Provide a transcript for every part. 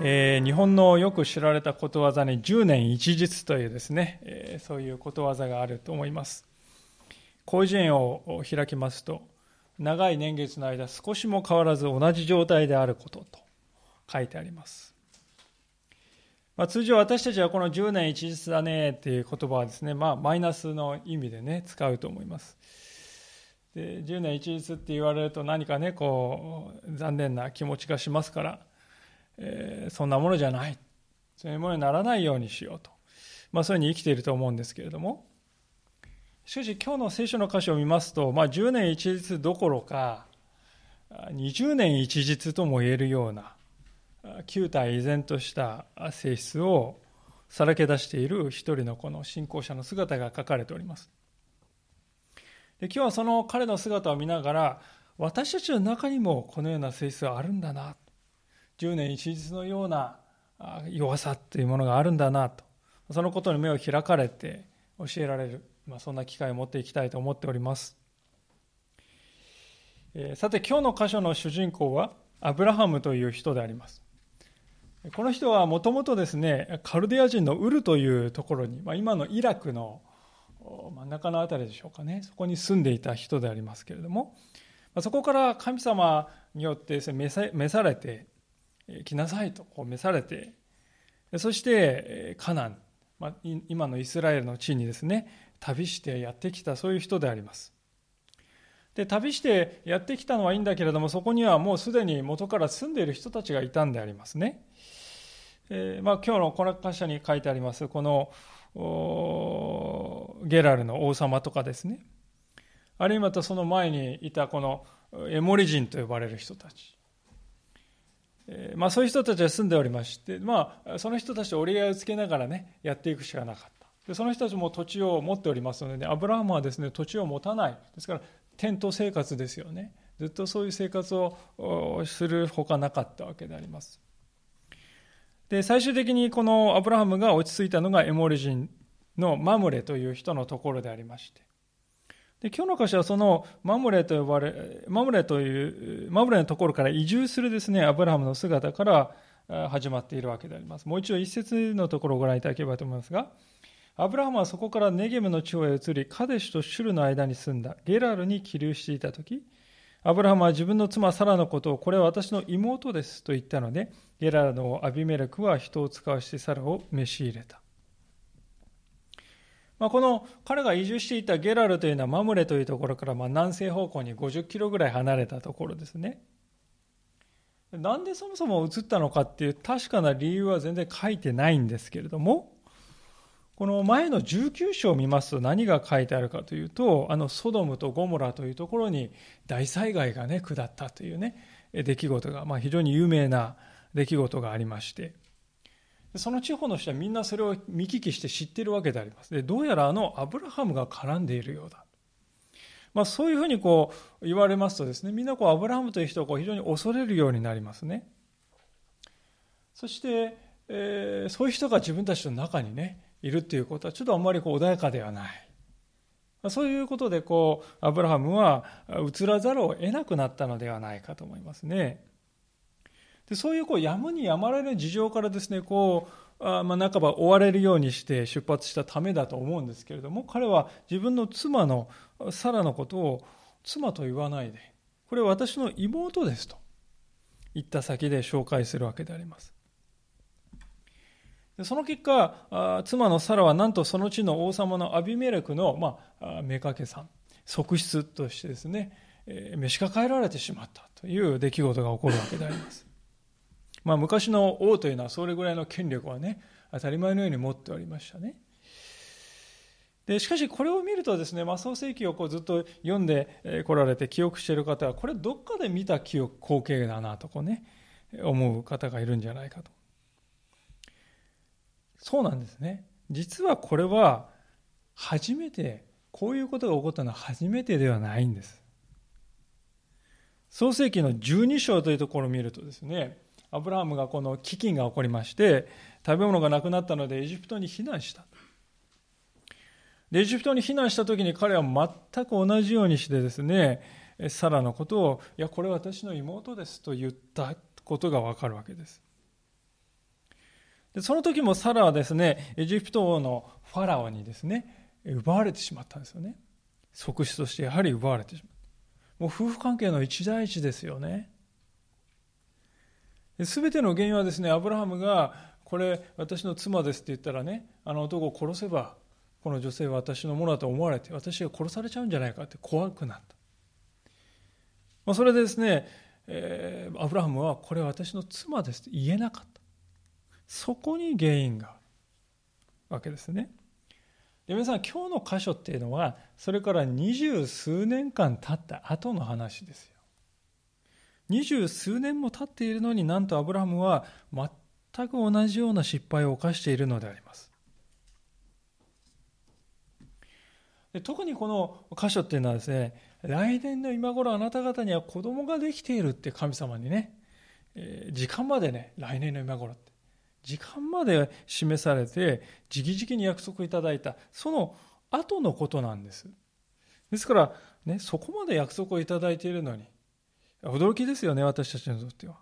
日本のよく知られたことわざに10年一日というですね、そういうことわざがあると思います。広辞苑を開きますと、長い年月の間少しも変わらず同じ状態であることと書いてあります。通常私たちはこの10年一日だねっていう言葉はですね、マイナスの意味でね使うと思います。で、10年一日って言われると何かねこう残念な気持ちがしますから、そんなものじゃない、そういうものにならないようにしようと、そういうふうに生きていると思うんですけれども、しかし今日の聖書の箇所を見ますと、10年一日どころか20年一日とも言えるような旧態依然とした性質をさらけ出している一人のこの信仰者の姿が書かれております。で、今日はその彼の姿を見ながら、私たちの中にもこのような性質があるんだな、10年一日のような弱さというものがあるんだなと、そのことに目を開かれて教えられる、そんな機会を持っていきたいと思っております。さて、今日の箇所の主人公はアブラハムという人であります。この人はもともとですね、カルデア人のウルというところに、今のイラクの真ん中のあたりでしょうかね、そこに住んでいた人でありますけれども、そこから神様によってですね、召されて来なさいと召されて、そしてカナン、今のイスラエルの地にですね旅してやってきた、そういう人であります。で、旅してやってきたのはいいんだけれども、そこにはもうすでに元から住んでいる人たちがいたんでありますね。今日のこの箇所に書いてありますこのゲラルの王様とかですね、あるいはまたその前にいたこのエモリ人と呼ばれる人たち、そういう人たちが住んでおりまして、その人たちと折り合いをつけながらねやっていくしかなかった。で、その人たちも土地を持っておりますので、アブラハムはですね土地を持たない、ですからテント生活ですよね。ずっとそういう生活をするほかなかったわけであります。で、最終的にこのアブラハムが落ち着いたのがエモリ人のマムレという人のところでありまして、で、今日の箇所はそのマムレのところから移住するですねアブラハムの姿から始まっているわけであります。もう一度一節のところをご覧いただければと思いますが、アブラハムはそこからネゲムの地方へ移り、カデシュとシュルの間に住んだゲラルに起立していたとき、アブラハムは自分の妻サラのことを、これは私の妹ですと言ったので、ゲラルのアビメレクは人を使わしてサラを召し入れた。この彼が移住していたゲラルというのはマムレというところから南西方向に50キロぐらい離れたところですね。なんでそもそも移ったのかっていう確かな理由は全然書いてないんですけれども、この前の19章を見ますと何が書いてあるかというと、ソドムとゴモラというところに大災害がね下ったというね出来事が、非常に有名な出来事がありまして、その地方の人はみんなそれを見聞きして知っているわけであります。で、どうやらアブラハムが絡んでいるようだ、そういうふうにこう言われますとですね、みんなアブラハムという人を非常に恐れるようになりますね。そして、そういう人が自分たちの中にねいるということはちょっとあんまり穏やかではない、そういうことでアブラハムは移らざるを得なくなったのではないかと思いますね。で、そういうやむにやまれる事情からですね半ば追われるようにして出発したためだと思うんですけれども、彼は自分の妻のサラのことを妻と言わないで、これは私の妹ですと言った先で紹介するわけであります。その結果、妻のサラはなんとその地の王様のアビメレクの妾さん、側室としてですね、召し抱えられてしまったという出来事が起こるわけであります。昔の王というのはそれぐらいの権力はね、当たり前のように持っておりましたね。で、しかしこれを見るとですね、創世記をずっと読んでこられて記憶している方は、これどっかで見た光景だなと思う方がいるんじゃないかと。そうなんですね。実はこれは初めて、こういうことが起こったのは初めてではないんです。創世記の12章というところを見るとですね、アブラハムが飢饉が起こりまして、食べ物がなくなったのでエジプトに避難した。で、エジプトに避難したときに彼は全く同じようにしてですね、サラのことを、いやこれは私の妹ですと言ったことがわかるわけです。でその時もサラはですね、エジプト王のファラオにですね、奪われてしまったんですよね。側室としてやはり奪われてしまった。もう夫婦関係の一大事ですよね。すべての原因はですね、アブラハムがこれ私の妻ですって言ったらね、あの男を殺せばこの女性は私のものだと思われて、私が殺されちゃうんじゃないかって怖くなった。まあ、それでですね、アブラハムはこれは私の妻ですって言えなかった。そこに原因があるわけですね。で皆さん、今日の箇所っていうのはそれから20数年間経った後の話ですよ。20数年も経っているのに、なんとアブラハムは全く同じような失敗を犯しているのであります。で特にこの箇所っていうのはですね、来年の今頃あなた方には子供ができているって神様にね、時間までね、来年の今頃って時間まで示されて直々に約束いただいた、その後のことなんです。ですから、ね、そこまで約束をいただいているのに驚きですよね、私たちにとっては。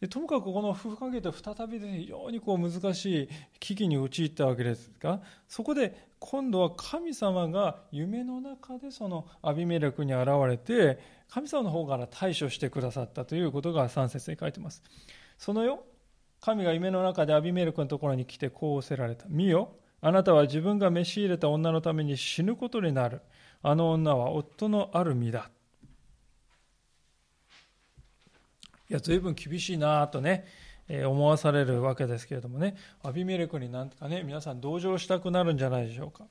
でともかくこの夫婦関係と再び非常にこう難しい危機に陥ったわけですが、そこで今度は神様が夢の中でそのアビメレクに現れて、神様の方から対処してくださったということが3節に書いてます。そのよ、神が夢の中でアビメレクのところに来てこうおせられた。見よ、あなたは自分が召し入れた女のために死ぬことになる。あの女は夫のある身だ。いや、随分厳しいなとね、思わされるわけですけれどもね、アビメレクになんかね、皆さん同情したくなるんじゃないでしょうか。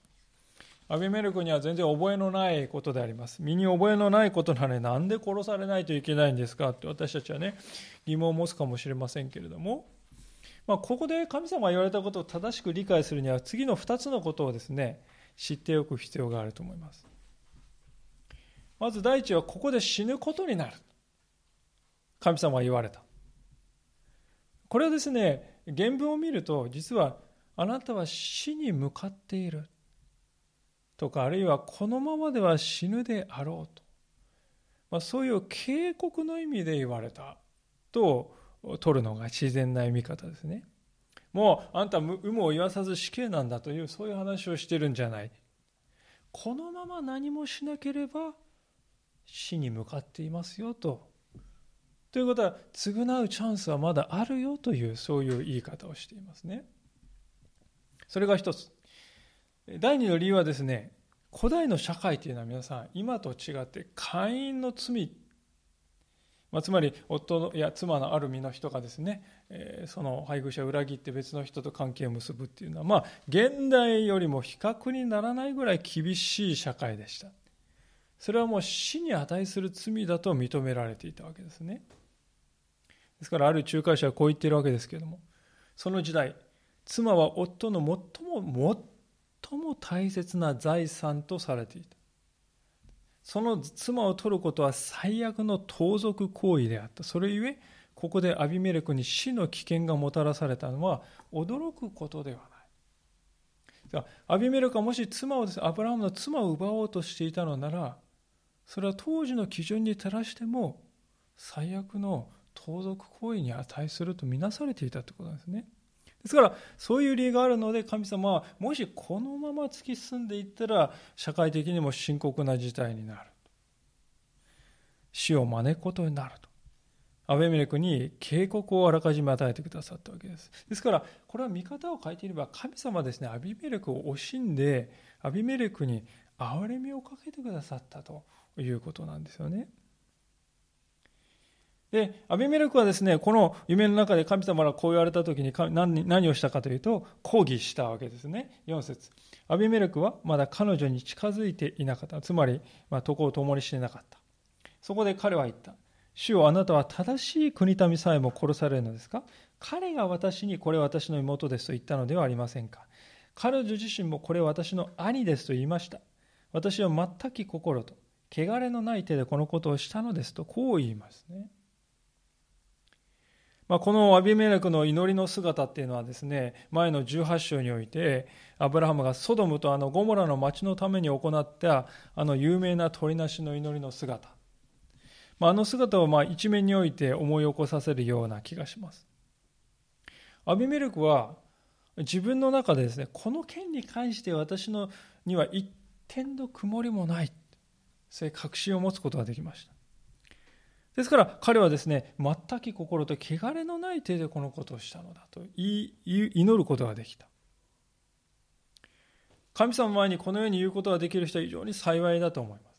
アビメレクには全然覚えのないことであります。身に覚えのないことなのに、なんで殺されないといけないんですかって私たちはね、疑問を持つかもしれませんけれども、まあ、ここで神様が言われたことを正しく理解するには、次の2つのことをですね、知っておく必要があると思います。まず第一は、ここで死ぬことになる。神様は言われた。これはですね、原文を見ると、実はあなたは死に向かっているとか、あるいはこのままでは死ぬであろうと、まあ、そういう警告の意味で言われたと取るのが自然な読み方ですね。もうあんた有無を言わさず死刑なんだという、そういう話をしてるんじゃない。このまま何もしなければ死に向かっていますよと。ということは、償うチャンスはまだあるよという、そういう言い方をしていますね。それが一つ。第二の理由はですね、古代の社会というのは皆さん、今と違って姦淫の罪、まあ、つまり夫や妻のある身の人がですね、その配偶者を裏切って別の人と関係を結ぶっていうのは、まあ、現代よりも比較にならないぐらい厳しい社会でした。それはもう死に値する罪だと認められていたわけですね。ですから、ある仲介者はこう言っているわけですけれども、その時代、妻は夫の最も大切な財産とされていた。その妻を取ることは最悪の盗賊行為であった。それゆえ、ここでアビメレクに死の危険がもたらされたのは驚くことではない。アビメレクがもし妻をです、アブラハムの妻を奪おうとしていたのなら、それは当時の基準に照らしても最悪の盗賊行為に値するとみなされていたということなんですね。ですから、そういう理由があるので、神様はもしこのまま突き進んでいったら社会的にも深刻な事態になる、死を招くことになると、アビメレクに警告をあらかじめ与えてくださったわけです。ですから、これは見方を変えていれば、神様はですね、アビメレクを惜しんで、アビメレクに憐れみをかけてくださったということなんですよね。でアビメレクはですね、この夢の中で神様からこう言われたときに 何をしたかというと、抗議したわけですね。4節、アビメレクはまだ彼女に近づいていなかった。つまり、床を共にしていなかった。そこで彼は言った。主よ、あなたは正しい国民さえも殺されるのですか。彼が私にこれ私の妹ですと言ったのではありませんか。彼女自身もこれ私の兄ですと言いました。私は全く心と汚れのない手でこのことをしたのですとこう言いますね。まあ、このアビメレクの祈りの姿っていうのはですね、前の18章において、アブラハムがソドムとゴモラの町のために行った有名な鳥なしの祈りの姿、まあ、あの姿を一面において思い起こさせるような気がします。アビメレクは自分の中でですね、この件に関して私のには一点の曇りもない、そういう確信を持つことができました。ですから彼はですね、全き心と汚れのない手でこのことをしたのだと祈ることができた。神様の前にこのように言うことができる人は非常に幸いだと思います。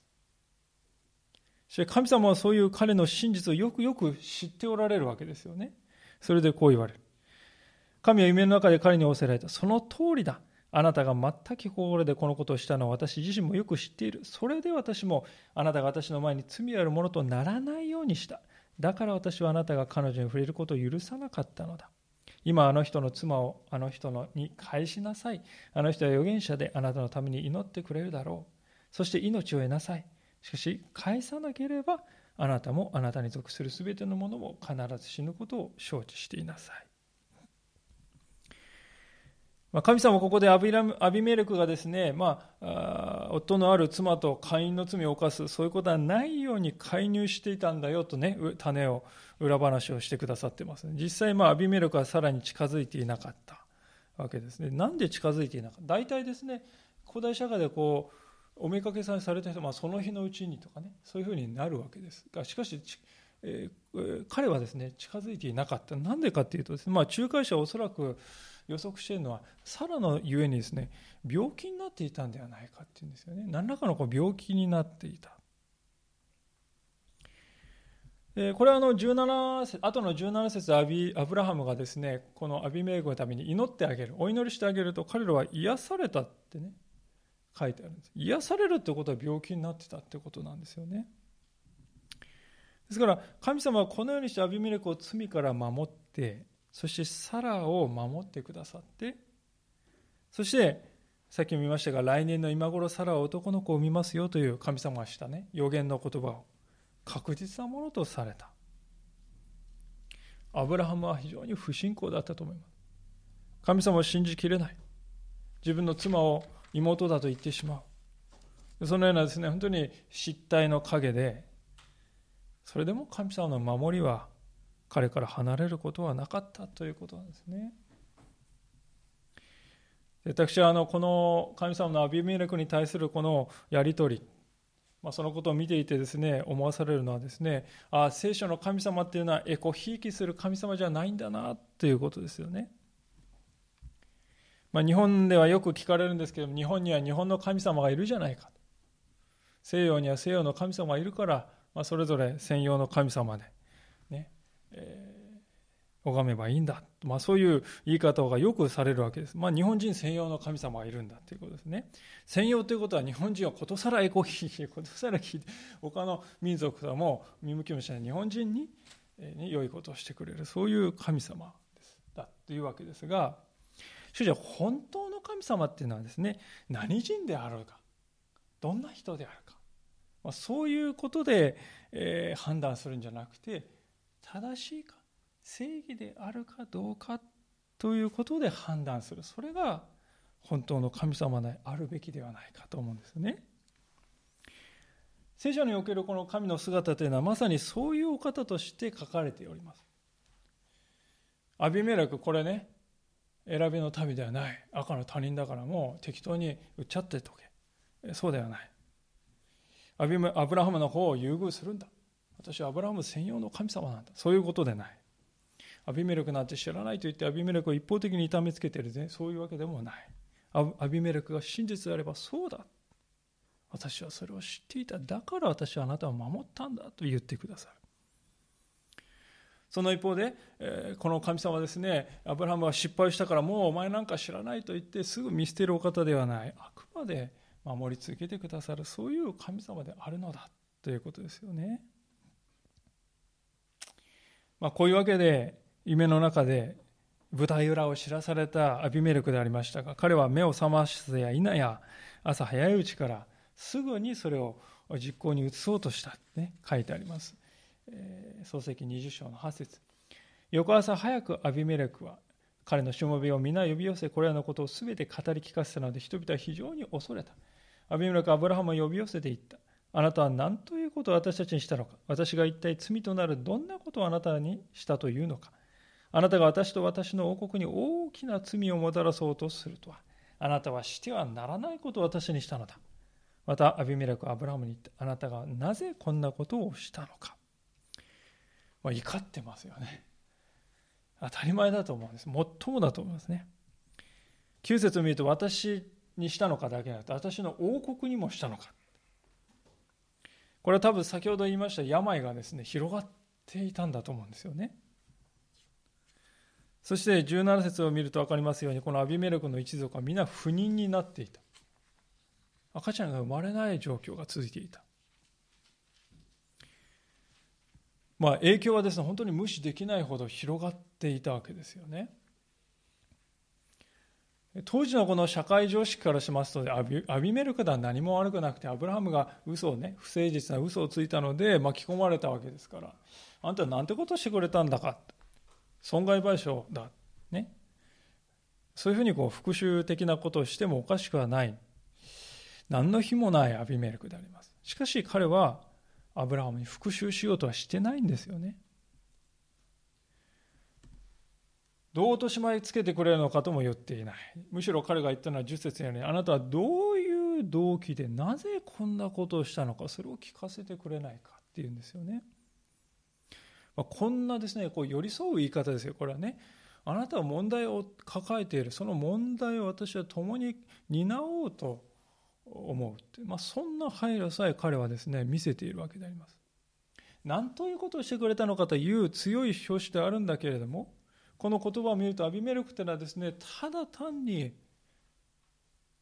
そして神様はそういう彼の真実をよくよく知っておられるわけですよね。それでこう言われる。神は夢の中で彼に仰せられた。その通りだ。あなたが全き心でこのことをしたのは私自身もよく知っている。それで私もあなたが私の前に罪あるものとならないようにした。だから私はあなたが彼女に触れることを許さなかったのだ。今あの人の妻をあの人に返しなさい。あの人は預言者であなたのために祈ってくれるだろう。そして命を得なさい。しかし返さなければあなたもあなたに属するすべてのものも必ず死ぬことを承知していなさい。神様はここでアビメレクがですね、夫のある妻と姦淫の罪を犯す、そういうことはないように介入していたんだよとね、種を裏話をしてくださってます。実際アビメレクはさらに近づいていなかったわけですね。なんで近づいていなかった。大体ですね、古代社会でこうお見かけされた人はその日のうちにとかね、そういうふうになるわけですが、しかし彼はですね、近づいていなかった。なんでかっていうとですね、仲介者はおそらく予測しているのはサラのゆえにですね、病気になっていたんではないかっていうんですよね。何らかの病気になっていた。これは後の17節アブラハムがですね、このアビメレクのために祈ってあげる、お祈りしてあげると彼らは癒されたってね書いてあるんです。癒されるってことは病気になってたってことなんですよね。ですから神様はこのようにしてアビメレクを罪から守って、そしてサラを守ってくださって、そしてさっきも見ましたが、来年の今頃サラは男の子を産みますよという神様がしたね、予言の言葉を確実なものとされた。アブラハムは非常に不信仰だったと思います。神様を信じきれない。自分の妻を妹だと言ってしまう。そのようなですね、本当に失態の陰で、それでも神様の守りは彼から離れることはなかったということなんですね。私はこの神様のアビメレクに対するこのやり取り、そのことを見ていてですね、思わされるのはですね、聖書の神様っていうのはひいきする神様じゃないんだなということですよね。日本ではよく聞かれるんですけども、日本には日本の神様がいるじゃないか、西洋には西洋の神様がいるから、それぞれ専用の神様で、ね、拝めばいいんだ、そういう言い方がよくされるわけです。日本人専用の神様がいるんだということですね。専用ということは日本人はことさらことさら聞いて、他の民族とはもう見向きもしない日本人に良いことをしてくれる、そういう神様だというわけですが、しかし本当の神様っていうのはですね、何人であろうか、どんな人であるか、そういうことで判断するんじゃなくて、正しいか正義であるかどうかということで判断する、それが本当の神様であるべきではないかと思うんですね。聖書におけるこの神の姿というのはまさにそういうお方として書かれております。アビメレク、これね、選びの民ではない、赤の他人だからもう適当に売っちゃってとけ、そうではない。アブラハムの方を優遇するんだ、私はアブラハム専用の神様なんだ、そういうことでない。アビメレクなんて知らないと言ってアビメレクを一方的に痛めつけている、ね、そういうわけでもない。アビメレクが真実であれば、そうだ、私はそれを知っていた、だから私はあなたを守ったんだと言ってください。その一方で、この神様はですね、アブラハムは失敗したからもうお前なんか知らないと言ってすぐ見捨てるお方ではない。あくまで守り続けてくださる、そういう神様であるのだということですよね。こういうわけで夢の中で舞台裏を知らされたアビメレクでありましたが、彼は目を覚ますや否や朝早いうちからすぐにそれを実行に移そうとしたって書いてあります。創世記20章の8節。翌朝早くアビメレクは彼のしもべを皆呼び寄せ、これらのことをすべて語り聞かせたので人々は非常に恐れた。アビメレクはアブラハムを呼び寄せていった。あなたは何ということを私たちにしたのか。私が一体罪となるどんなことをあなたにしたというのか。あなたが私と私の王国に大きな罪をもたらそうとするとは、あなたはしてはならないことを私にしたのだ。またアビメレクはアブラハムに言って、あなたがなぜこんなことをしたのか。怒ってますよね。当たり前だと思うんです。もっともだと思いますね。9節を見ると、私にしたのかだけじゃなくて、私の王国にもしたのか。これは多分先ほど言いました病がですね、広がっていたんだと思うんですよね。そして17節を見ると分かりますように、このアビメレクの一族は皆不妊になっていた。赤ちゃんが生まれない状況が続いていた。影響はですね、本当に無視できないほど広がっていたわけですよね。当時のこの社会常識からしますと、アビメルクだ何も悪くなくて、アブラハムが嘘をね、不誠実な嘘をついたので巻き込まれたわけですから、あんたなんてことしてくれたんだか、損害賠償だ、ね、そういうふうに復讐的なことをしてもおかしくはない、何の非もないアビメルクであります。しかし彼はアブラハムに復讐しようとはしてないんですよね。どう落とし前つけてくれるのかとも言っていない。むしろ彼が言ったのは10節のように、あなたはどういう動機でなぜこんなことをしたのか、それを聞かせてくれないかっていうんですよね。こんなですね、寄り添う言い方ですよ。これはね、あなたは問題を抱えている、その問題を私は共に担おうと思うって、そんな配慮さえ彼はですね見せているわけであります。何ということをしてくれたのかという強い表紙であるんだけれども、この言葉を見るとアビメレクというのはですね、ただ単に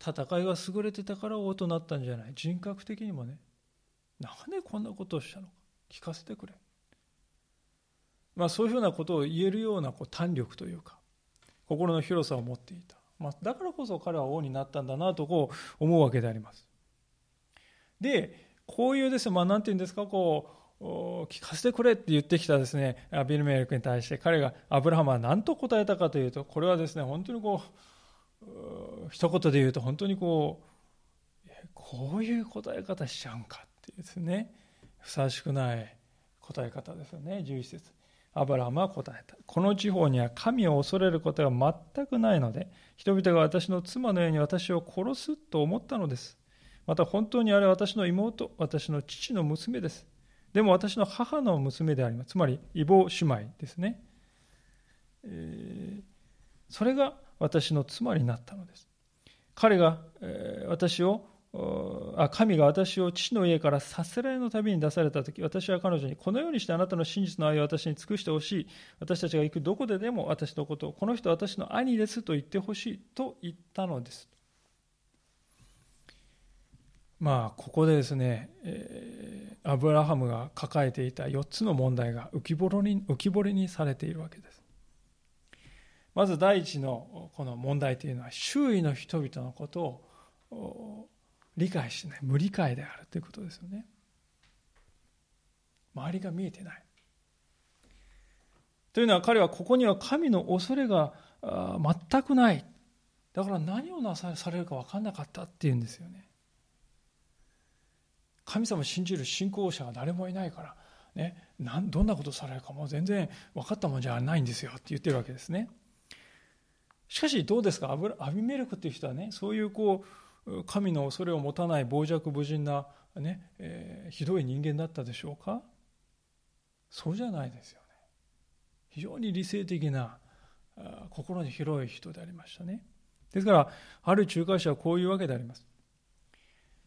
戦いが優れてたから王となったんじゃない。人格的にもね、なんでこんなことをしたのか聞かせてくれ、そういうふうなことを言えるような胆力というか心の広さを持っていた。だからこそ彼は王になったんだなと思うわけであります。で、こういうですね、なんていうんですか、聞かせてくれって言ってきたですね、アビメレクに対して彼がアブラハムは何と答えたかというと、これはですね、本当に一言で言うと、本当にこういう答え方しちゃうんかっていうですね、ふさわしくない答え方ですよね。11節。アブラハムは答えた。この地方には神を恐れることが全くないので、人々が私の妻のように私を殺すと思ったのです。また本当にあれは私の妹、私の父の娘です。でも私の母の娘であります。つまり異母姉妹ですね。それが私の妻になったのです。神が私を父の家からさすらいの旅に出されたとき、私は彼女にこのようにしてあなたの真実の愛を私に尽くしてほしい、私たちが行くどこででも私のことをこの人は私の兄ですと言ってほしいと言ったのです。ここでですね、アブラハムが抱えていた4つの問題が浮き彫りにされているわけです。まず第一のこの問題というのは、周囲の人々のことを理解しない、無理解であるということですよね。周りが見えてないというのは、彼はここには神の恐れが全くない、だから何をなされるか分からなかったっていうんですよね。神様を信じる信仰者が誰もいないから、ね、どんなことされるかも全然分かったもんじゃないんですよって言ってるわけですね。しかしどうですか、アビメレクという人はね、そういう神の恐れを持たない傍若無人な、ね、ひどい人間だったでしょうか。そうじゃないですよね。非常に理性的な心に広い人でありましたね。ですからある仲介者はこういうわけであります。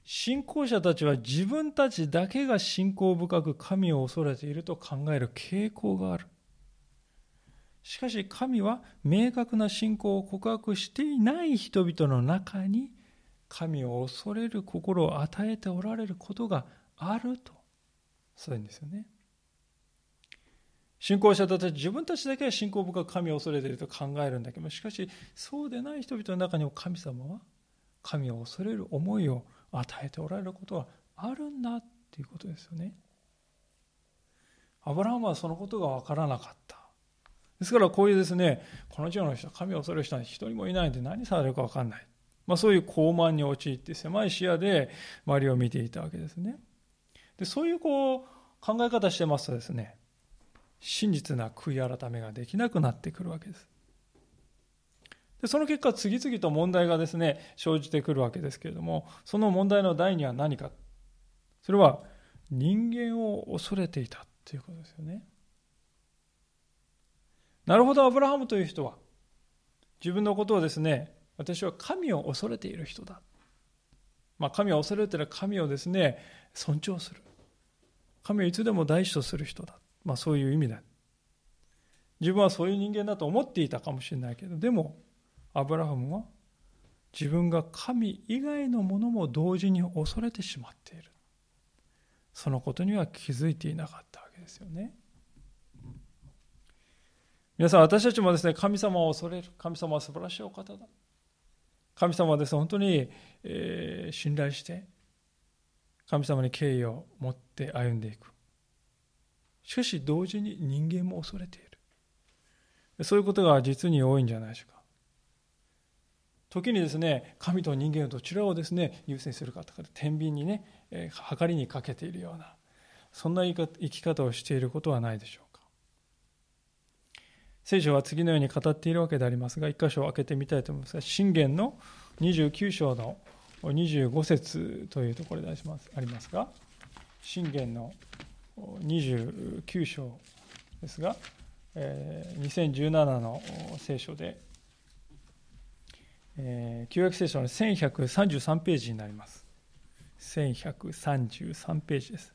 信仰者たちは自分たちだけが信仰深く神を恐れていると考える傾向がある。しかし神は明確な信仰を告白していない人々の中に神を恐れる心を与えておられることがあると、そういうんですよね。信仰者たちは自分たちだけは信仰深く神を恐れていると考えるんだけど、しかしそうでない人々の中にも神様は神を恐れる思いを与えておられることがあるんだということですよね。アブラハムはそのことが分からなかった。ですからこういうですね、この地方の人、神を恐れる人は一人もいないんで何されるか分からない、そういう傲慢に陥って狭い視野で周りを見ていたわけですね。で、そういう考え方してますとですね、真実な悔い改めができなくなってくるわけです。でその結果次々と問題がですね生じてくるわけですけれども、その問題の第二は何か、それは人間を恐れていたということですよね。なるほど、アブラハムという人は自分のことをですね、私は神を恐れている人だ、神を恐れている、神をですね尊重する、神をいつでも大事とする人だ、そういう意味だ、自分はそういう人間だと思っていたかもしれないけど、でもアブラハムは自分が神以外のものも同時に恐れてしまっている、そのことには気づいていなかったわけですよね。皆さん、私たちもですね、神様を恐れる、神様は素晴らしいお方だ、神様はですね本当に、信頼して神様に敬意を持って歩んでいく、しかし同時に人間も恐れている、そういうことが実に多いんじゃないでしょうか。時にですね、神と人間のどちらをですね優先するかとかで天秤にね、計りにかけているような、そんな生き方をしていることはないでしょうか。聖書は次のように語っているわけでありますが、一箇所を開けてみたいと思いますが、箴言の29章の25節というところでありますが、箴言の29章ですが、2017の聖書で、旧約聖書の1133ページになります。1133ページです。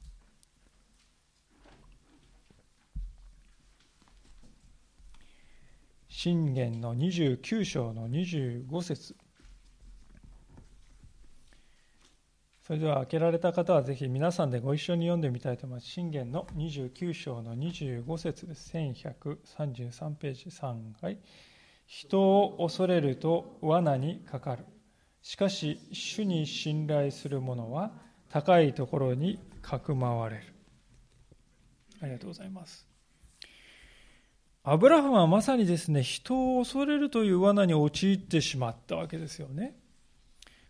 箴言の29章の25節。それでは開けられた方はぜひ皆さんでご一緒に読んでみたいと思います。箴言の29章の25節です。1133ページ3回。人を恐れると罠にかかる。しかし主に信頼する者は高いところにかくまわれる。ありがとうございます。アブラハムはまさにですね、人を恐れるという罠に陥ってしまったわけですよね。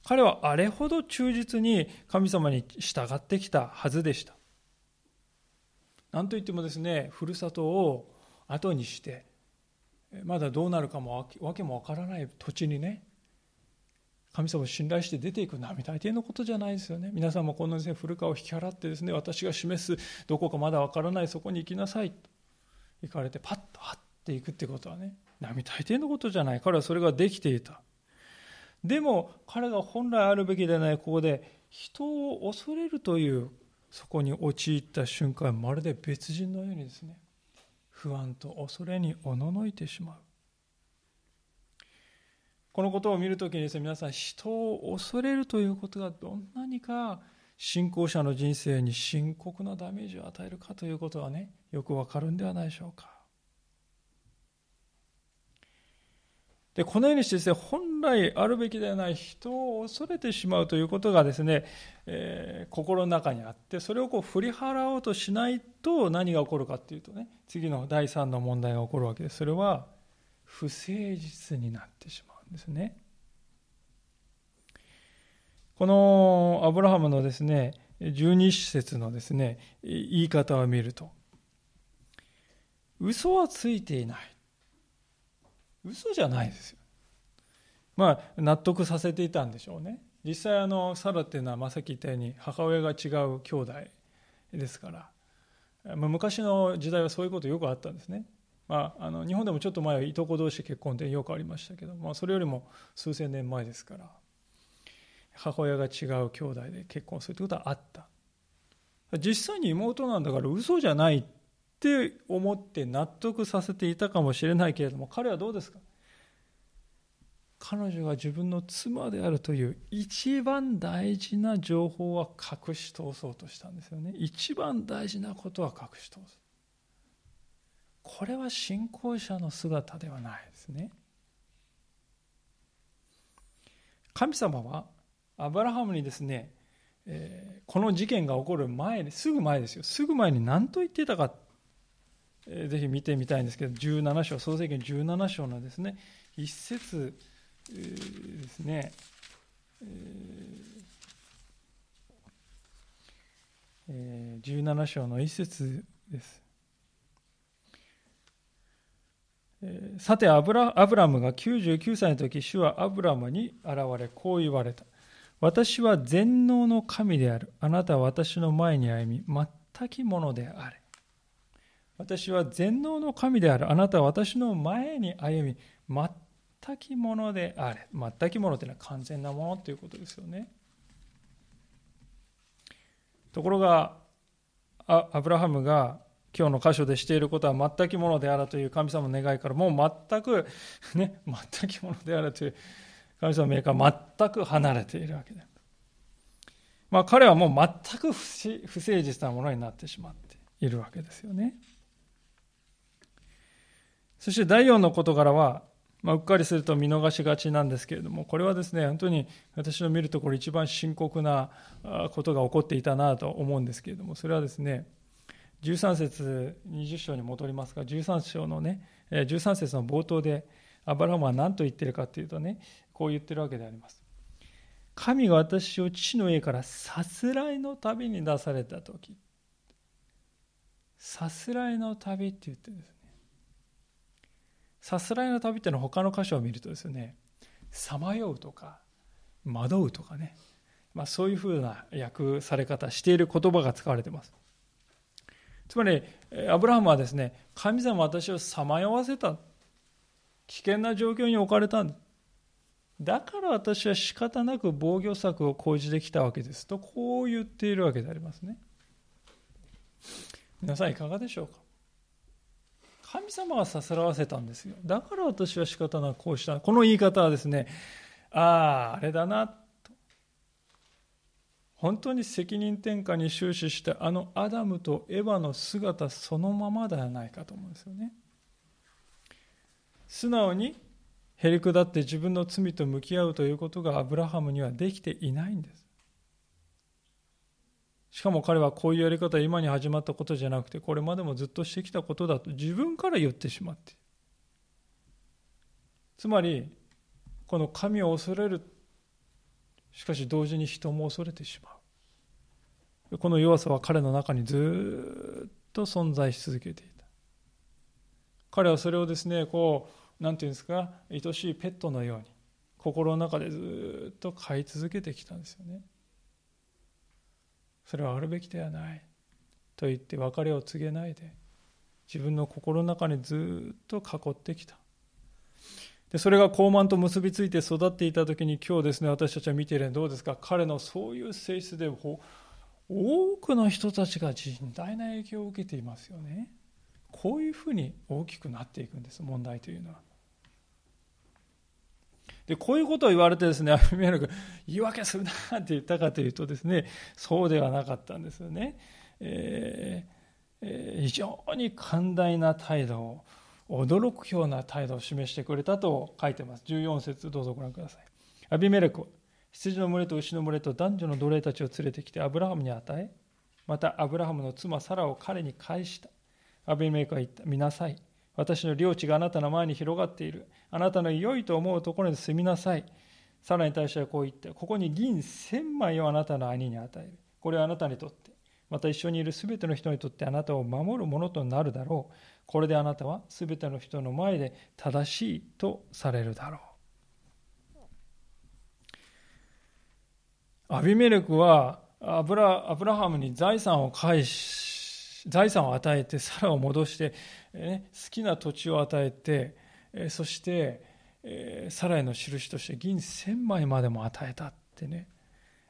彼はあれほど忠実に神様に従ってきたはずでした。なんといってもですね、ふるさとを後にして、まだどうなるかもわけもわからない土地にね、神様を信頼して出ていくなんて大抵のことじゃないですよね。皆さんもこのですね、古川を引き払ってですね、私が示すどこかまだわからないそこに行きなさいと行かれて、パッとはっていくってことはね、並大抵のことじゃない。彼はそれができていた。でも彼が本来あるべきでない、ここで人を恐れるというそこに陥った瞬間、まるで別人のようにですね、不安と恐れにおののいてしまう。このことを見るときにですね、皆さん、人を恐れるということがどんなにか信仰者の人生に深刻なダメージを与えるかということはね、よくわかるんではないでしょうか。で、このようにしてですね、本来あるべきではない人を恐れてしまうということがですね、心の中にあって、それを振り払おうとしないと何が起こるかというとね、次の第3の問題が起こるわけです。それは不誠実になってしまうんですね。このアブラハムのですね、12節のですね、言い方を見ると、嘘はついていない、嘘じゃないですよ。納得させていたんでしょうね。実際サラっていうのは、さっき言ったように母親が違う兄弟ですから、昔の時代はそういうことよくあったんですね。日本でもちょっと前はいとこ同士結婚ってよくありましたけど、それよりも数千年前ですから。母親が違う兄弟で結婚するということはあった。実際に妹なんだから嘘じゃないって思って納得させていたかもしれないけれども、彼はどうですか。彼女が自分の妻であるという一番大事な情報は隠し通そうとしたんですよね。一番大事なことは隠し通す。これは信仰者の姿ではないですね。神様はアブラハムにですね、この事件が起こる前に、すぐ前に何と言っていたか、ぜひ見てみたいんですけど、17章、創世記17章のですね、一節ですね、17章の一節です。さてアブラムが99歳の時、主はアブラムに現れ、こう言われた。私は全能の神である。あなたは私の前に歩み、全きものであれ。私は全能の神である。あなたは私の前に歩み、全きものであれ。全きものというのは完全なものということですよね。ところが、アブラハムが今日の箇所でしていることは全きものであらという神様の願いから、もう全くね、全きものであらという神様の命から全く離れているわけで、彼はもう全く不誠実なものになってしまっているわけですよね。そして第4の事柄は、うっかりすると見逃しがちなんですけれども、これはですね、本当に私の見るところ一番深刻なことが起こっていたなと思うんですけれども、それはですね、13節、20章に戻りますが、13章のね、13節の冒頭でアブラハムは何と言ってるかというとね、こう言ってるわけであります。神が私を父の家からさすらいの旅に出されたとき、さすらいの旅って言ってるんですね。さすらいの旅ってのは他の箇所を見るとですね、さまようとか惑うとかね、そういうふうな訳され方している言葉が使われています。つまりアブラハムはですね、神様は私をさまよわせた、危険な状況に置かれたんだ、だから私は仕方なく防御策を講じてきたわけですと、こう言っているわけでありますね。皆さんいかがでしょうか。神様がさすらわせたんですよ。だから私は仕方なくこうした。この言い方はですね、あれだなと、本当に責任転嫁に終始して、あのアダムとエヴァの姿そのままではないかと思うんですよね。素直にへりくだって自分の罪と向き合うということがアブラハムにはできていないんです。しかも彼はこういうやり方は今に始まったことじゃなくて、これまでもずっとしてきたことだと自分から言ってしまって、つまりこの神を恐れる、しかし同時に人も恐れてしまう、この弱さは彼の中にずっと存在し続けていた。彼はそれをですね、こうなんていうんですか、愛しいペットのように心の中でずっと飼い続けてきたんですよね。それはあるべきではないと言って別れを告げないで、自分の心の中にずっと囲ってきた。でそれが傲慢と結びついて育っていた時に、今日ですね、私たちは見ているのはどうですか。彼のそういう性質で多くの人たちが甚大な影響を受けていますよね。こういうふうに大きくなっていくんです、問題というのは。でこういうことを言われてですね、アビメレク、言い訳するなって言ったかというとですね、そうではなかったんですよね。非常に寛大な態度を、驚くような態度を示してくれたと書いてます。14節、どうぞご覧ください。アビメレク、羊の群れと牛の群れと男女の奴隷たちを連れてきてアブラハムに与え、またアブラハムの妻サラを彼に返した。アビメレクは言った。見なさい、私の領地があなたの前に広がっている。あなたの良いと思うところに住みなさい。サラに対してはこう言って、ここに銀1000枚をあなたの兄に与える。これはあなたにとって、また一緒にいるすべての人にとってあなたを守るものとなるだろう。これであなたはすべての人の前で正しいとされるだろう。アビメレクはアブラハムに財産を与えて、サラを戻して、好きな土地を与えて、そして、サラへの印として銀1000枚までも与えたってね、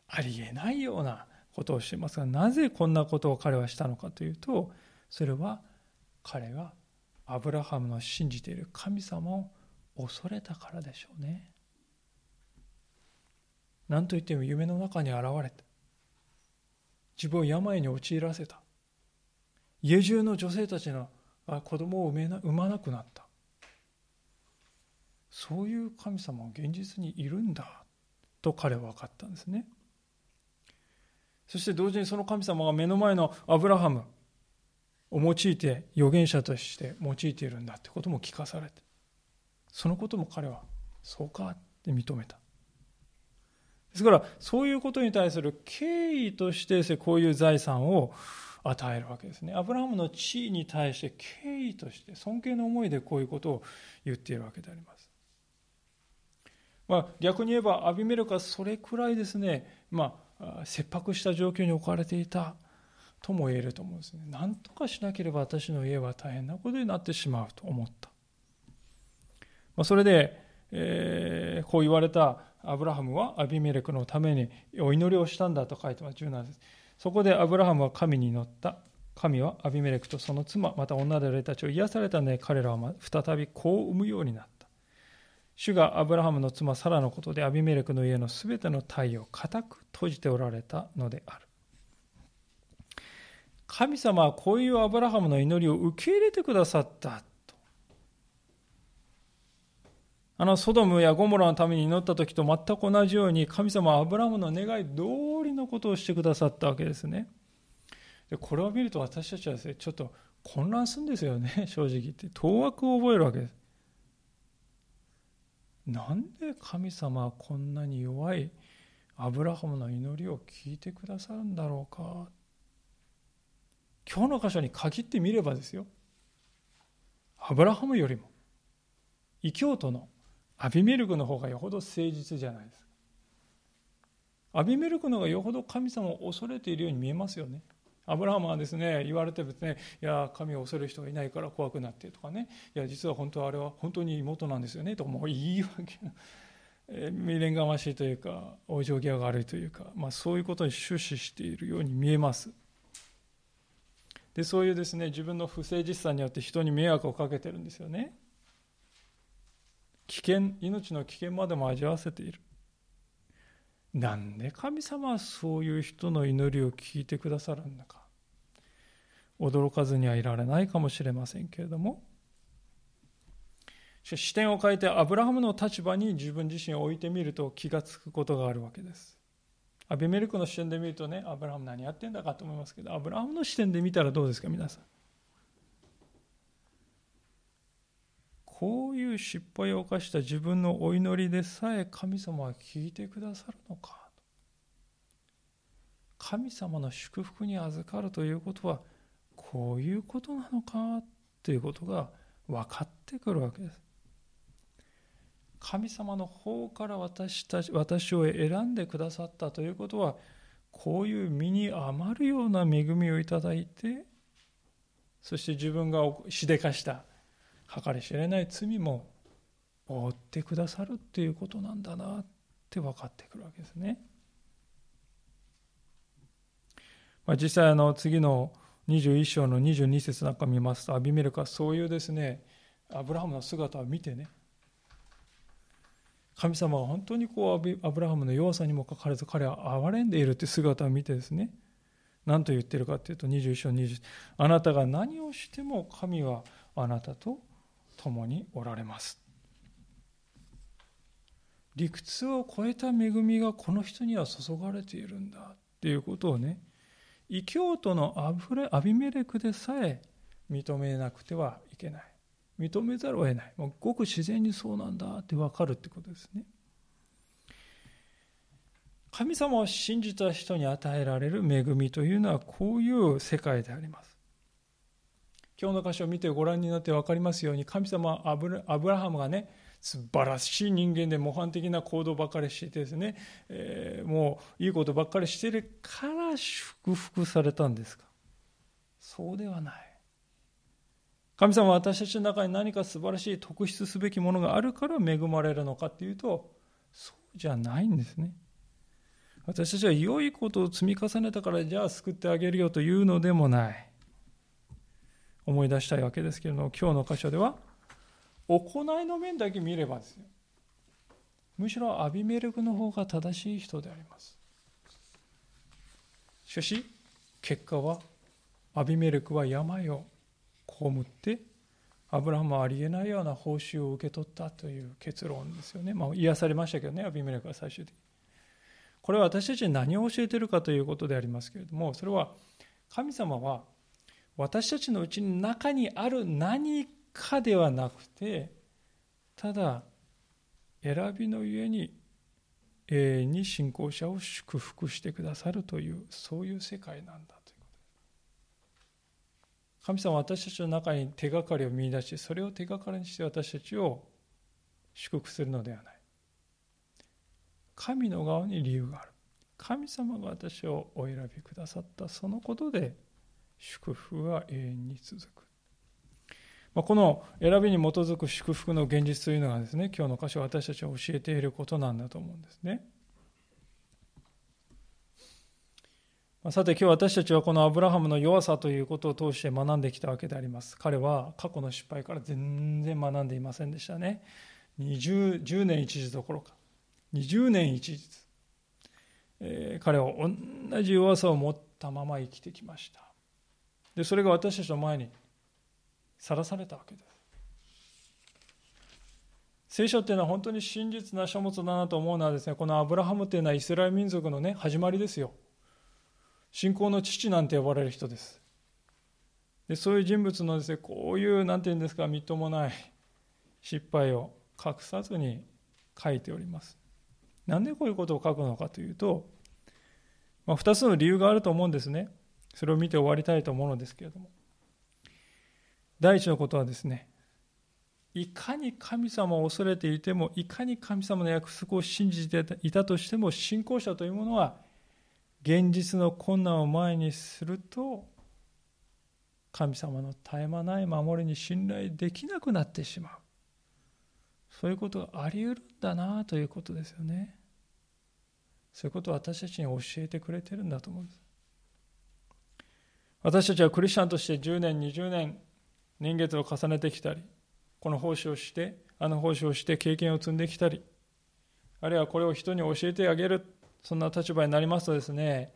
ありえないようなことをしていますが、なぜこんなことを彼はしたのかというと、それは彼がアブラハムの信じている神様を恐れたからでしょうね。何といっても夢の中に現れて、自分を病に陥らせた。家中の女性たちの子供を産まなくなった。そういう神様は現実にいるんだと彼は分かったんですね。そして同時にその神様が目の前のアブラハムを用いて預言者として用いているんだってことも聞かされて、そのことも彼はそうかって認めた。ですからそういうことに対する敬意として、こういう財産を与えるわけですね。アブラハムの地位に対して敬意として尊敬の思いでこういうことを言っているわけであります。逆に言えばアビメレクはそれくらいですね、切迫した状況に置かれていたとも言えると思うんですね。何とかしなければ私の家は大変なことになってしまうと思った。それで、こう言われたアブラハムはアビメレクのためにお祈りをしたんだと書いてます。17節。そこでアブラハムは神に祈った。神はアビメレクとその妻、また女奴隷たちを癒されたので、彼らは再び子を産むようになった。主がアブラハムの妻サラのことでアビメレクの家のすべての体を固く閉じておられたのである。神様はこういうアブラハムの祈りを受け入れてくださったと。ソドムやゴモラのために祈った時と全く同じように、神様はアブラハムの願い通りのことをしてくださったわけですね。でこれを見ると私たちはですね、ちょっと混乱するんですよね、正直言って。当惑を覚えるわけです。なんで神様はこんなに弱いアブラハムの祈りを聞いてくださるんだろうか。今日の箇所に限ってみればですよ、アブラハムよりも異教徒のアビメルクの方がよほど誠実じゃないですか。アビメルクの方がよほど神様を恐れているように見えますよね。アブラハムはですね、言われてですね、いや神を恐れる人がいないから怖くなってとかね、いや実は本当はあれは本当に妹なんですよねとか、もういいわけな未練がましいというか、往生際が悪いというか、そういうことに終始しているように見えます。でそういうですね、自分の不誠実さによって人に迷惑をかけてるんですよね。危険、命の危険までも味わわせている。なんで神様はそういう人の祈りを聞いてくださるんだか、驚かずにはいられないかもしれませんけれども、視点を変えてアブラハムの立場に自分自身を置いてみると気がつくことがあるわけです。アビメレクの視点で見るとね、アブラハム何やってんだかと思いますけど、アブラハムの視点で見たらどうですか皆さん。こういう失敗を犯した自分のお祈りでさえ神様は聞いてくださるのか。神様の祝福に預かるということはこういうことなのかということが分かってくるわけです。神様の方から私を選んでくださったということは、こういう身に余るような恵みをいただいて、そして自分がしでかした計り知れない罪も覆ってくださるということなんだなって分かってくるわけですね。実際次の21章の22節なんか見ますと、アビメレクはそういうですね、アブラハムの姿を見てね、神様は本当にアブラハムの弱さにもかかわらず彼は憐れんでいるという姿を見てですね、何と言っているかというと、21章20、あなたが何をしても神はあなたと共におられます。理屈を超えた恵みがこの人には注がれているんだということをね、異教徒のアビメレクでさえ認めなくてはいけない、認めざるを得ない、ごく自然にそうなんだって分かるってことですね。神様を信じた人に与えられる恵みというのはこういう世界であります。今日の箇所を見てご覧になって分かりますように、神様はアブラハムがね、素晴らしい人間で模範的な行動ばっかりしていてですね、もういいことばっかりしているから祝福されたんですか。そうではない。神様は私たちの中に何か素晴らしい特筆すべきものがあるから恵まれるのかというと、そうじゃないんですね。私たちは良いことを積み重ねたからじゃあ救ってあげるよというのでもない。思い出したいわけですけれども、今日の箇所では行いの面だけ見ればですよ、むしろアビメレクの方が正しい人であります。しかし結果は、アビメレクは病を被ってアブラハムはありえないような報酬を受け取ったという結論ですよね。癒されましたけどね、アビメレクは最終的に。これは私たちに何を教えているかということでありますけれども、それは神様は私たちのうちの中にある何かではなくて、ただ選びのゆえに永遠に信仰者を祝福してくださるという、そういう世界なんだということです。神様は私たちの中に手がかりを見出し、それを手がかりにして私たちを祝福するのではない。神の側に理由がある。神様が私をお選びくださった、そのことで祝福は永遠に続く。この選びに基づく祝福の現実というのがですね、今日の箇所は私たちを教えていることなんだと思うんですね。さて今日私たちはこのアブラハムの弱さということを通して学んできたわけであります。彼は過去の失敗から全然学んでいませんでしたね。10年一日どころか20年一日、彼は同じ弱さを持ったまま生きてきました。でそれが私たちの前にさらされたわけです。聖書っていうのは本当に真実な書物だなと思うのはですね、このアブラハムっていうのはイスラエル民族のね、始まりですよ。信仰の父なんて呼ばれる人です。でそういう人物のですね、こういうなんていうんですか、みっともない失敗を隠さずに書いております。なんでこういうことを書くのかというと、2つの理由があると思うんですね。それを見て終わりたいと思うのですけれども、第一のことはですね、いかに神様を恐れていても、いかに神様の約束を信じていたとしても、信仰者というものは現実の困難を前にすると、神様の絶え間ない守りに信頼できなくなってしまう。そういうことがあり得るんだなということですよね。そういうことを私たちに教えてくれてるんだと思うんです。私たちはクリスチャンとして10年、20年、年月を重ねてきたり、この奉仕をして、あの奉仕をして経験を積んできたり、あるいはこれを人に教えてあげる、そんな立場になりますとですね、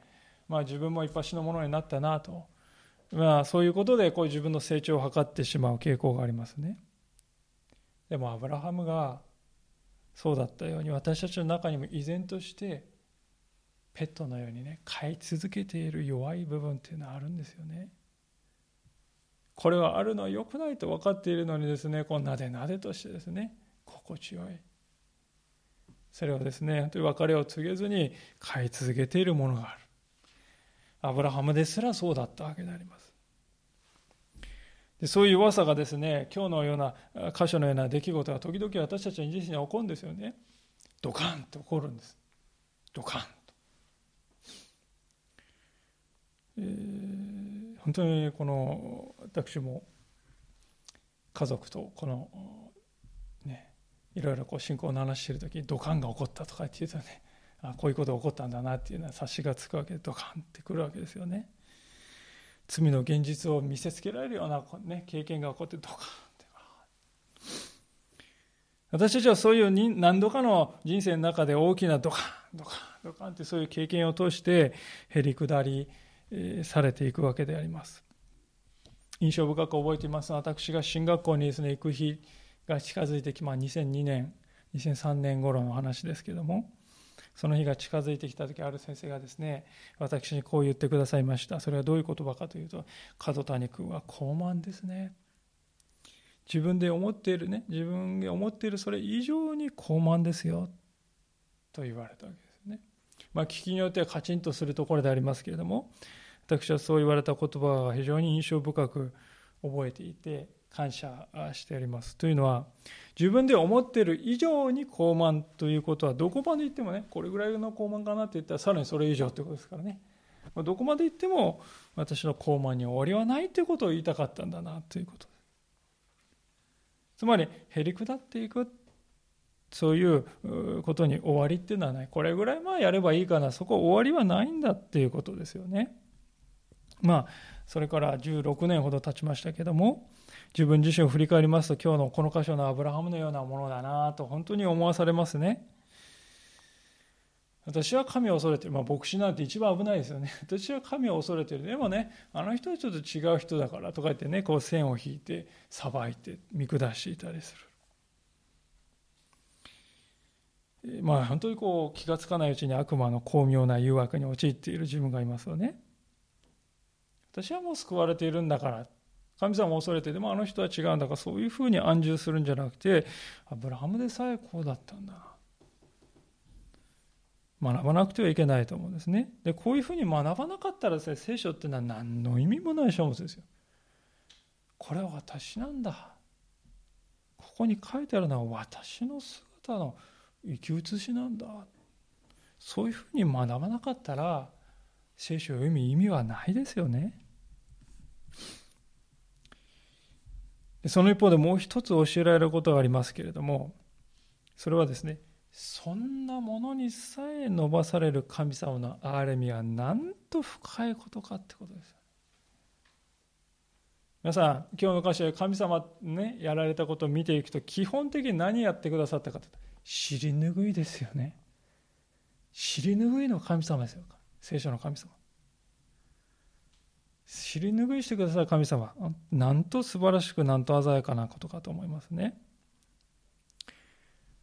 自分も一発のものになったなと、そういうことでこう自分の成長を図ってしまう傾向がありますね。でもアブラハムがそうだったように、私たちの中にも依然としてペットのようにね、飼い続けている弱い部分っていうのはあるんですよね。これはあるのは良くないと分かっているのにですね、こうなでなでとしてですね、心地よい。それはですね、本当に別れを告げずに飼い続けているものがある。アブラハムですらそうだったわけであります。でそういう弱さがですね、今日のような箇所のような出来事が時々私たちに自身に起こるんですよね。ドカンと起こるんです。ドカンと。本当にこの私も家族とこのね、いろいろこう信仰の話しているときにドカンが起こったとかっていうとね、こういうことが起こったんだなっていうのは察しがつくわけで、ドカンってくるわけですよね。罪の現実を見せつけられるような、ね、経験が起こってドカンって。私たちはそういう何度かの人生の中で大きなドカン、ドカン、ドカンってそういう経験を通してへりくだりされていくわけであります。印象深く覚えています。私が進学校にですね、行く日が近づいてき、2002年2003年頃の話ですけども、その日が近づいてきた時、ある先生がですね、私にこう言ってくださいました。それはどういう言葉かというと、門谷君は高慢ですね、自分で思っているね、自分が思っているそれ以上に高慢ですよと言われたわけですね。聞きによってはカチンとするところでありますけれども、私はそう言われた言葉が非常に印象深く覚えていて感謝しております。というのは、自分で思っている以上に高慢ということは、どこまでいってもね、これぐらいの高慢かなって言ったらさらにそれ以上ということですからね、どこまでいっても私の高慢に終わりはないということを言いたかったんだなということです。つまりへりくだっていく、そういうことに終わりっていうのはない。これぐらいやればいいかな、そこ終わりはないんだっていうことですよね。それから16年ほど経ちましたけども、自分自身を振り返りますと、今日のこの箇所のアブラハムのようなものだなと本当に思わされますね。私は神を恐れている、牧師なんて一番危ないですよね。私は神を恐れている、でもね、あの人はちょっと違う人だからとか言ってね、こう線を引いてさばいて見下していたりする。本当にこう気がつかないうちに悪魔の巧妙な誘惑に陥っている自分がいますよね。私はもう救われているんだから、神様を恐れて、でもあの人は違うんだから、そういうふうに安住するんじゃなくて、アブラハムでさえこうだったんだな、学ばなくてはいけないと思うんですね。でこういうふうに学ばなかったらですね、聖書っていうのは何の意味もない書物ですよ。これは私なんだ、ここに書いてあるのは私の姿の生き写しなんだ、そういうふうに学ばなかったら聖書を読む意味はないですよね。その一方でもう一つ教えられることがありますけれども、それはですね、そんなものにさえ伸ばされる神様の憐れみはなんと深いことかってことです。皆さん、今日の箇所で神様ね、やられたことを見ていくと、基本的に何やってくださったかというと、尻拭いですよね。尻拭いの神様ですよ、聖書の神様。尻拭いしてくださる神様、なんと素晴らしく、なんと鮮やかなことかと思いますね。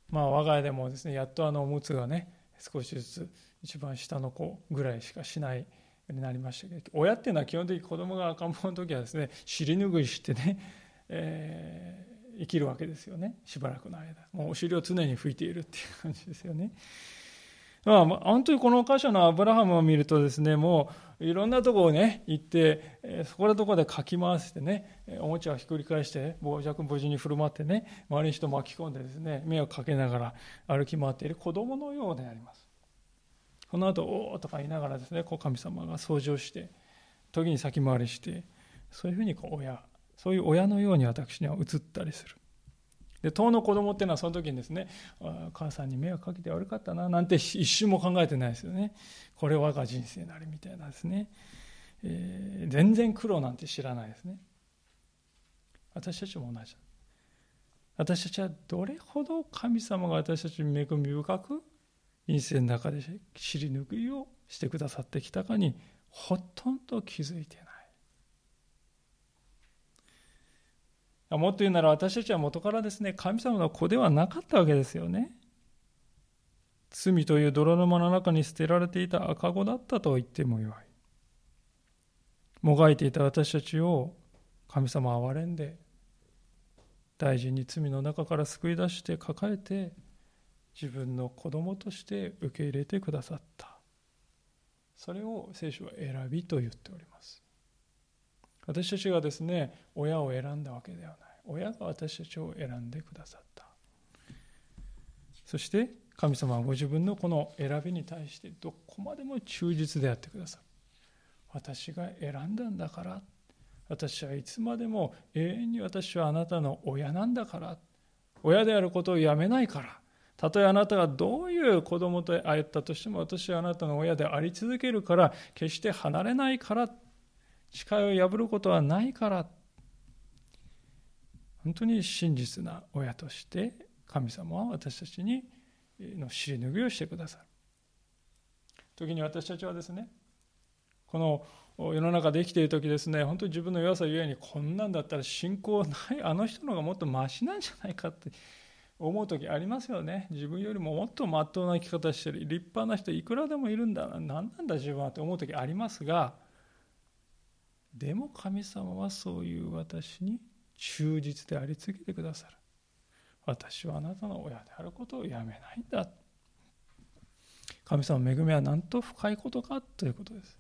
まあ、我が家でもですね、やっとおむつがね、少しずつ一番下の子ぐらいしかしないようになりましたけど、親っていうのは基本的に子供が赤ん坊の時はですね、尻拭いしてね、生きるわけですよね。しばらくの間もうお尻を常に拭いているっていう感じですよね。まあ、本当にこの箇所のアブラハムを見るとですね、もういろんなところをね行って、そこらところでかき回してね、おもちゃをひっくり返して傍若無人に振る舞ってね、周りの人を巻き込んでですね、迷惑かけながら歩き回っている子供のようであります。この後おーとか言いながらですね、こう神様が掃除をして、時に先回りして、そういうふうにそういう親のように私には映ったりする。で、当の子供っていうのはその時にですね、母さんに迷惑かけて悪かったななんて一瞬も考えてないですよね。これ我が人生なりみたいなんですね、全然苦労なんて知らないですね。私たちも同じだ。私たちはどれほど神様が私たちに恵み深く人生の中で尻拭いをしてくださってきたかにほとんど気づいていない。もっと言うなら、私たちは元からですね、神様の子ではなかったわけですよね。罪という泥沼の中に捨てられていた赤子だったと言ってもよい。もがいていた私たちを神様は憐れんで、大事に罪の中から救い出して抱えて、自分の子供として受け入れてくださった。それを聖書は選びと言っております。私たちがですね、親を選んだわけではない。親が私たちを選んでくださった。そして神様はご自分のこの選びに対してどこまでも忠実であってくださる。私が選んだんだから。私はいつまでも永遠に私はあなたの親なんだから。親であることをやめないから。たとえあなたがどういう子供と会ったとしても、私はあなたの親であり続けるから、決して離れないから。誓いを破ることはないから。本当に真実な親として神様は私たちにの尻拭いをしてくださる。時に私たちはですね、この世の中で生きている時ですね、本当に自分の弱さゆえに、こんなんだったら信仰ない、あの人の方がもっとマシなんじゃないかって思う時ありますよね。自分よりももっと真っ当な生き方してる立派な人いくらでもいるんだな、何なんだ自分はって思う時ありますが、でも神様はそういう私に忠実であり続けてくださる。私はあなたの親であることをやめないんだ。神様の恵みはなんと深いことかということです。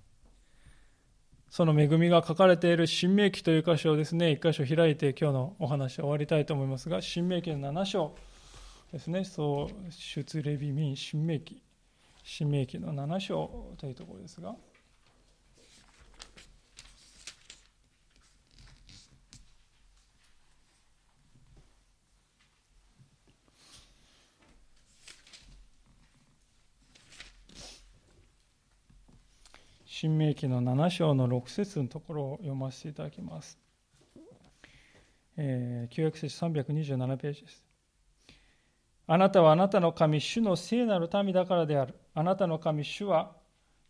その恵みが書かれている申命記という箇所をですね、一箇所開いて今日のお話を終わりたいと思いますが、申命記の7章ですね、創出レビ民申命記の7章というところですが、申命記の7章の6節のところを読ませていただきます。旧約聖書327ページです。あなたはあなたの神主の聖なる民だからである。あなたの神主は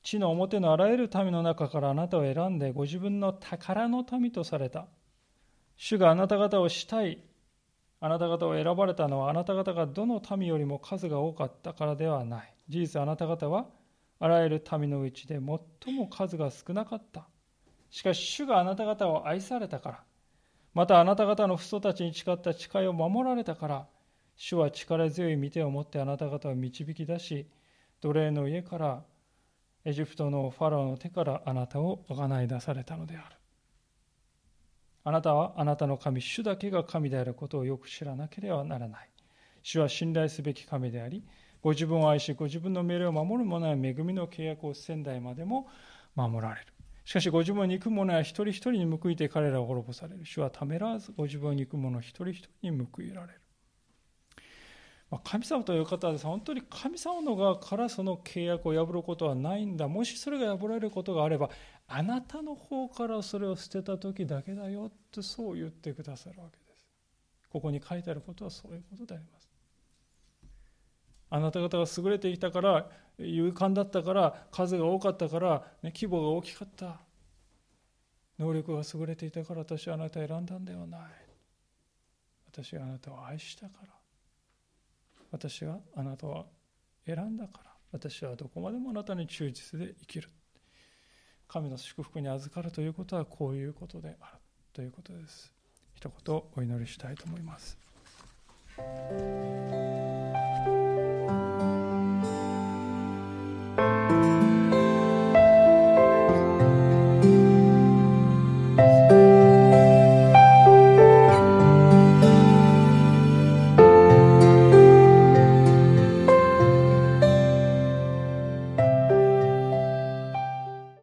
地の表のあらゆる民の中からあなたを選んでご自分の宝の民とされた。主があなた方を慕い、あなた方を選ばれたのはあなた方がどの民よりも数が多かったからではない。事実あなた方はあらゆる民のうちで最も数が少なかった。しかし主があなた方を愛されたから、またあなた方の父祖たちに誓った誓いを守られたから、主は力強い御手を持ってあなた方を導き出し、奴隷の家からエジプトのファラオの手からあなたを贖い出されたのである。あなたはあなたの神、主だけが神であることをよく知らなければならない。主は信頼すべき神であり、ご自分を愛し、ご自分の命令を守る者は恵みの契約を仙台までも守られる。しかしご自分を憎む者は一人一人に報いて彼らを滅ぼされる。主はためらわずご自分を憎む者一人一人に報いられる。神様という方はですね、本当に神様の側からその契約を破ることはないんだ。もしそれが破られることがあれば、あなたの方からそれを捨てた時だけだよってそう言ってくださるわけです。ここに書いてあることはそういうことであります。あなた方が優れていたから、勇敢だったから、数が多かったから、ね、規模が大きかった。能力が優れていたから私はあなたを選んだんではない。私はあなたを愛したから。私はあなたは選んだから、私はどこまでもあなたに忠実で生きる。神の祝福に預かるということはこういうことであるということです。一言お祈りしたいと思います。